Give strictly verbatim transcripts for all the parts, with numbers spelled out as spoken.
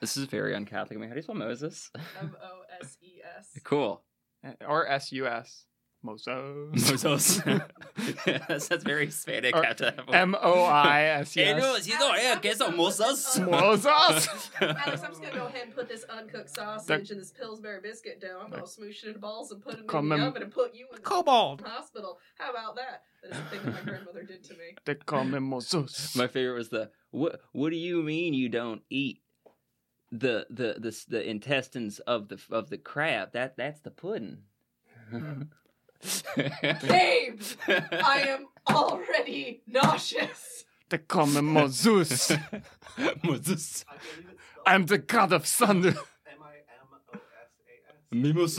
This is very un-Catholic. I mean, how do you spell Moses? M O S E S. Cool. Or S U S. Mozos. Mozos. Yes, that's very Hispanic. M O I S E S. Hey, no, you know, hey, ¿qué son mozos? Mozos? Alex, I'm just going to go ahead and put this uncooked sausage and this Pillsbury biscuit dough. I'm going to smoosh it in balls and put it in the oven and put you in the hospital. How about that? That's the thing that my grandmother did to me. They call me mozos. My favorite was the, what, what do you mean you don't eat? The the the the intestines of the of the crab. That that's the pudding. Babe, I am already nauseous. They call me Moses. Moses. I'm the god of thunder. M I M O S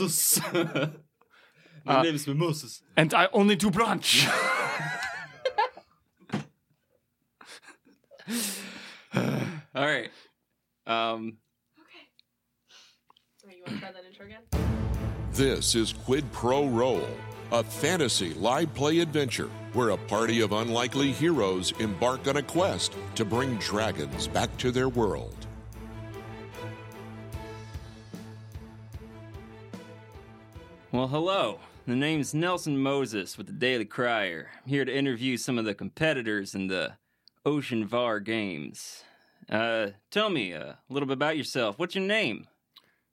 A S. Mimosas. My uh, name is Mimosas. And I only do brunch. All right. Um, okay. You want to try that intro again? This is Quid Pro Roll, a fantasy live play adventure where a party of unlikely heroes embark on a quest to bring dragons back to their world. Well, hello. The name's Nelson Moses with the Daily Crier. I'm here to interview some of the competitors in the Oshen Varr games. Uh, tell me a little bit about yourself. What's your name?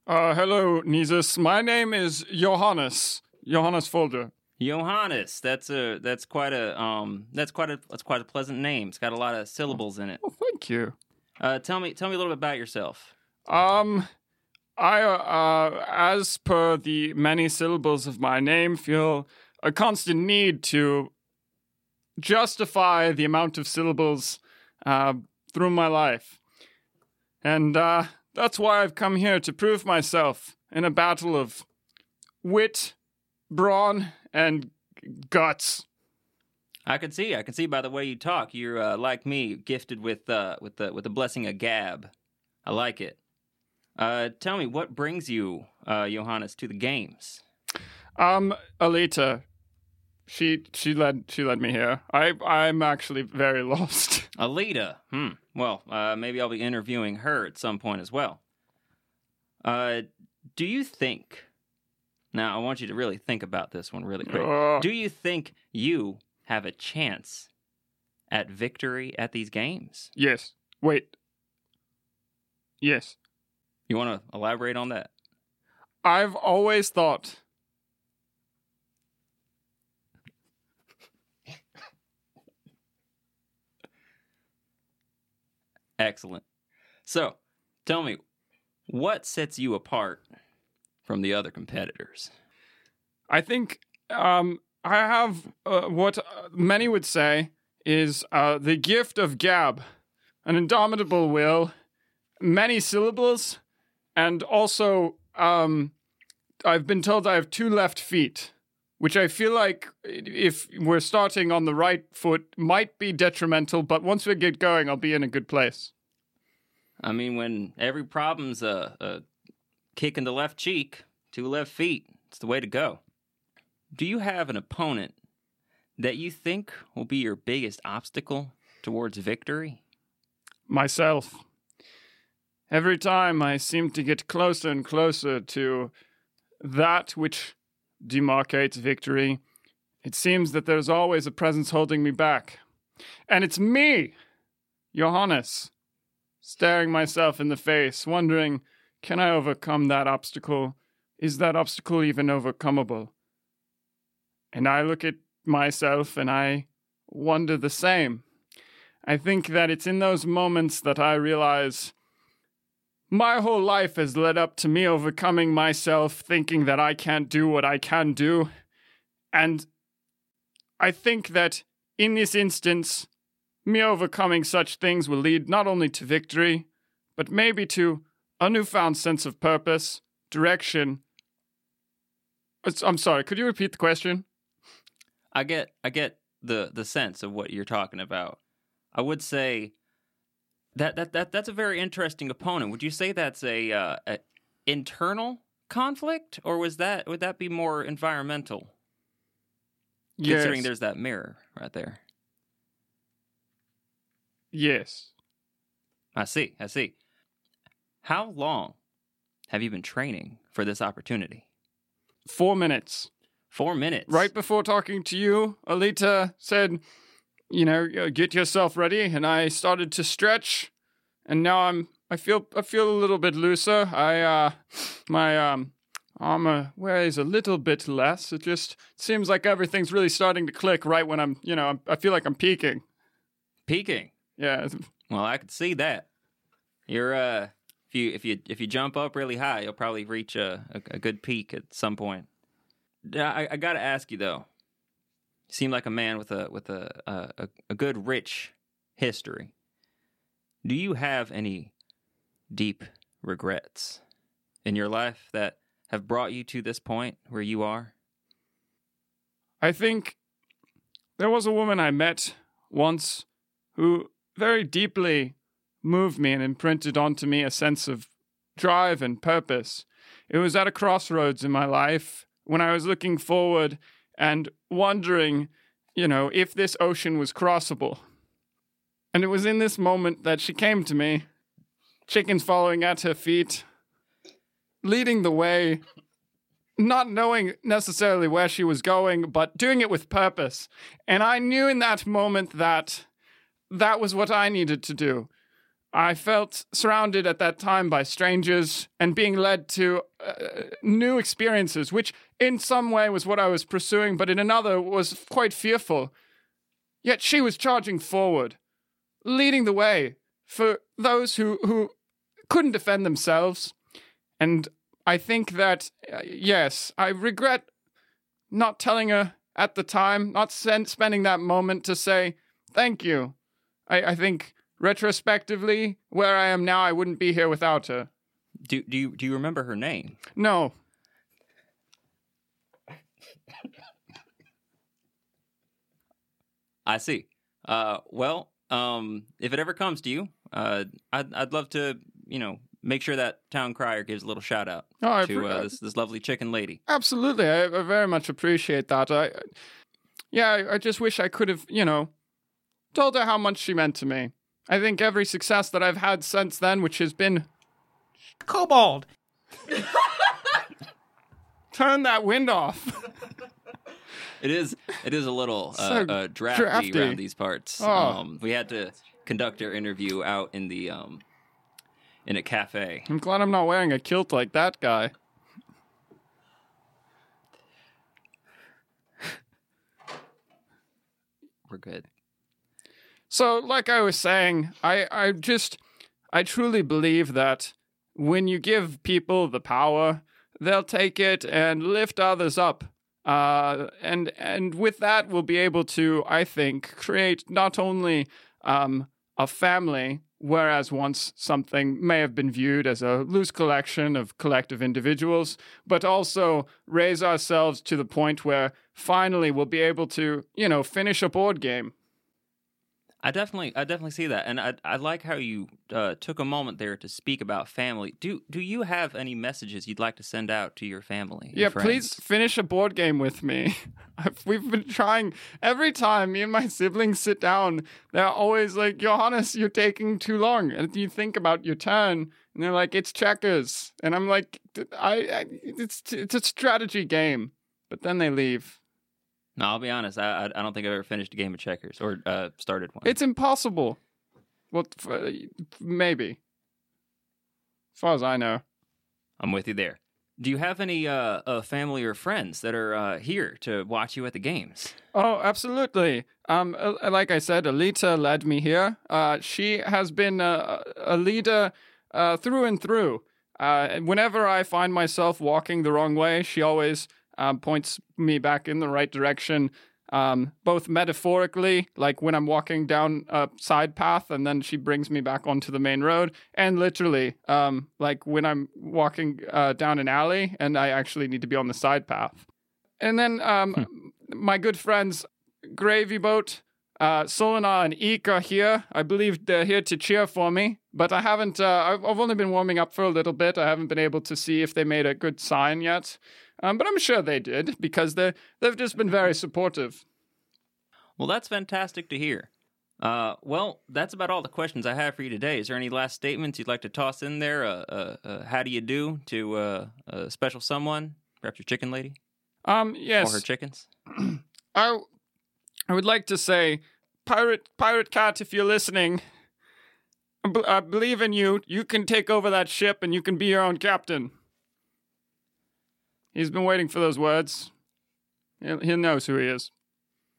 Uh, hello, Nisus. My name is Johannes. Johannes Folger. Johannes. That's a that's quite a um that's quite a that's quite a pleasant name. It's got a lot of syllables in it. Oh, thank you. Uh, tell me tell me a little bit about yourself. Um, I uh, as per the many syllables of my name, feel a constant need to justify the amount of syllables. Uh. Through my life. And uh, that's why I've come here to prove myself in a battle of wit, brawn, and guts. I can see. I can see by the way you talk. You're uh, like me, gifted with uh, with the with the blessing of gab. I like it. Uh, tell me, what brings you, uh, Johannes, to the games? Um, Alita. She she led she led me here. I I'm actually very lost. Alita. Hmm. Well, uh, maybe I'll be interviewing her at some point as well. Uh, do you think? Now I want you to really think about this one really quick. Uh, do you think you have a chance at victory at these games? Yes. Wait. Yes. You want to elaborate on that? I've always thought. Excellent. So, tell me, what sets you apart from the other competitors? I think um, I have uh, what many would say is uh, the gift of gab, an indomitable will, many syllables, and also um, I've been told I have two left feet, which I feel like if we're starting on the right foot might be detrimental, but once we get going, I'll be in a good place. I mean, when every problem's a, a kick in the left cheek, two left feet, it's the way to go. Do you have an opponent that you think will be your biggest obstacle towards victory? Myself. Every time I seem to get closer and closer to that which demarcates victory. It seems that there's always a presence holding me back. And it's me, Johannes, staring myself in the face, wondering, can I overcome that obstacle? Is that obstacle even overcomeable? And I look at myself and I wonder the same. I think that it's in those moments that I realize my whole life has led up to me overcoming myself, thinking that I can't do what I can do. And I think that in this instance, me overcoming such things will lead not only to victory, but maybe to a newfound sense of purpose, direction. I'm sorry, could you repeat the question? I get I get the, the sense of what you're talking about. I would say... That that that that's a very interesting opponent. Would you say that's a, uh, a internal conflict, or was that would that be more environmental? Yes. Considering there's that mirror right there. Yes. I see. I see. How long have you been training for this opportunity? Four minutes. Four minutes. Right before talking to you, Alita said, you know, get yourself ready. And I started to stretch. And now I'm, I feel, I feel a little bit looser. I, uh, my, um, armor weighs a little bit less. It just seems like everything's really starting to click right when I'm, you know, I feel like I'm peaking. Peaking? Yeah. Well, I could see that. You're, uh... If you, if you if you jump up really high, you'll probably reach a, a, a good peak at some point. I, I gotta ask you though. You seem like a man with a with a, a a good rich history. Do you have any deep regrets in your life that have brought you to this point where you are? I think there was a woman I met once who very deeply moved me and imprinted onto me a sense of drive and purpose. It was at a crossroads in my life when I was looking forward and wondering, you know, if this ocean was crossable. And it was in this moment that she came to me, chickens following at her feet, leading the way, not knowing necessarily where she was going, but doing it with purpose. And I knew in that moment that that was what I needed to do. I felt surrounded at that time by strangers and being led to uh, new experiences, which in some way was what I was pursuing, but in another was quite fearful. Yet she was charging forward, leading the way for those who, who couldn't defend themselves. And I think that, uh, yes, I regret not telling her at the time, not sen- spending that moment to say, thank you. I, I think... Retrospectively, where I am now, I wouldn't be here without her. Do do you do you remember her name? No. I see. Uh, well, um, if it ever comes to you, uh, I'd I'd love to, you know, make sure that town crier gives a little shout out oh, to uh, this this lovely chicken lady. Absolutely, I, I very much appreciate that. I, yeah, I, I just wish I could have, you know, told her how much she meant to me. I think every success that I've had since then, which has been... Kobold! Turn that wind off. It is It is a little so uh, uh, drafty, drafty around these parts. Oh. Um, we had to conduct our interview out in the um, in a cafe. I'm glad I'm not wearing a kilt like that guy. We're good. So, like I was saying, I, I just, I truly believe that when you give people the power, they'll take it and lift others up. Uh, and and with that, we'll be able to, I think, create not only um, a family, whereas once something may have been viewed as a loose collection of collective individuals, but also raise ourselves to the point where finally we'll be able to, you know, finish a board game. I definitely, I definitely see that, and I, I like how you uh, took a moment there to speak about family. Do, do you have any messages you'd like to send out to your family? Yeah, please finish a board game with me. I've, we've been trying every time me and my siblings sit down. They're always like, "Johannes, you're taking too long," and you think about your turn, and they're like, "It's checkers," and I'm like, "I, I it's, it's a strategy game," but then they leave. No, I'll be honest. I I don't think I've ever finished a game of checkers or uh, started one. It's impossible. Well, f- maybe. As far as I know. I'm with you there. Do you have any uh, uh, family or friends that are uh, here to watch you at the games? Oh, absolutely. Um, like I said, Alita led me here. Uh, she has been a, a leader uh, through and through. Uh, whenever I find myself walking the wrong way, she always... Um, points me back in the right direction, um, both metaphorically, like when I'm walking down a side path and then she brings me back onto the main road, and literally, um, like when I'm walking uh, down an alley and I actually need to be on the side path. And then um, hmm. my good friends, Gravy Boat, uh, Solana and Ike are here. I believe they're here to cheer for me, but I haven't, uh, I've, I've only been warming up for a little bit. I haven't been able to see if they made a good sign yet. Um, but I'm sure they did, because they've just been very supportive. Well, that's fantastic to hear. Uh, well, that's about all the questions I have for you today. Is there any last statements you'd like to toss in there? Uh, uh, uh, how do you do to uh, a special someone? Perhaps your chicken lady? Um, yes. Or her chickens? I, I would like to say, Pirate Pirate Cat, if you're listening, I, b- I believe in you. You can take over that ship and you can be your own captain. He's been waiting for those words. He, he knows who he is.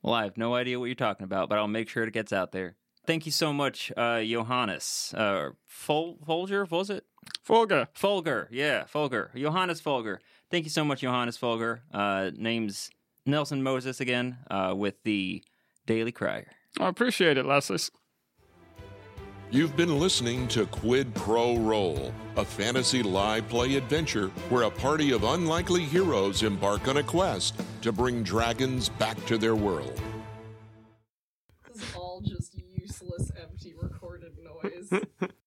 Well, I have no idea what you're talking about, but I'll make sure it gets out there. Thank you so much, uh, Johannes. Uh, Fol- Folger, what was it? Folger. Folger, yeah, Folger. Johannes Folger. Thank you so much, Johannes Folger. Uh, name's Nelson Moses again uh, with the Daily Crier. I appreciate it, Lasses. You've been listening to Quid Pro Roll, a fantasy live play adventure where a party of unlikely heroes embark on a quest to bring dragons back to their world. This is all just useless, empty, recorded noise.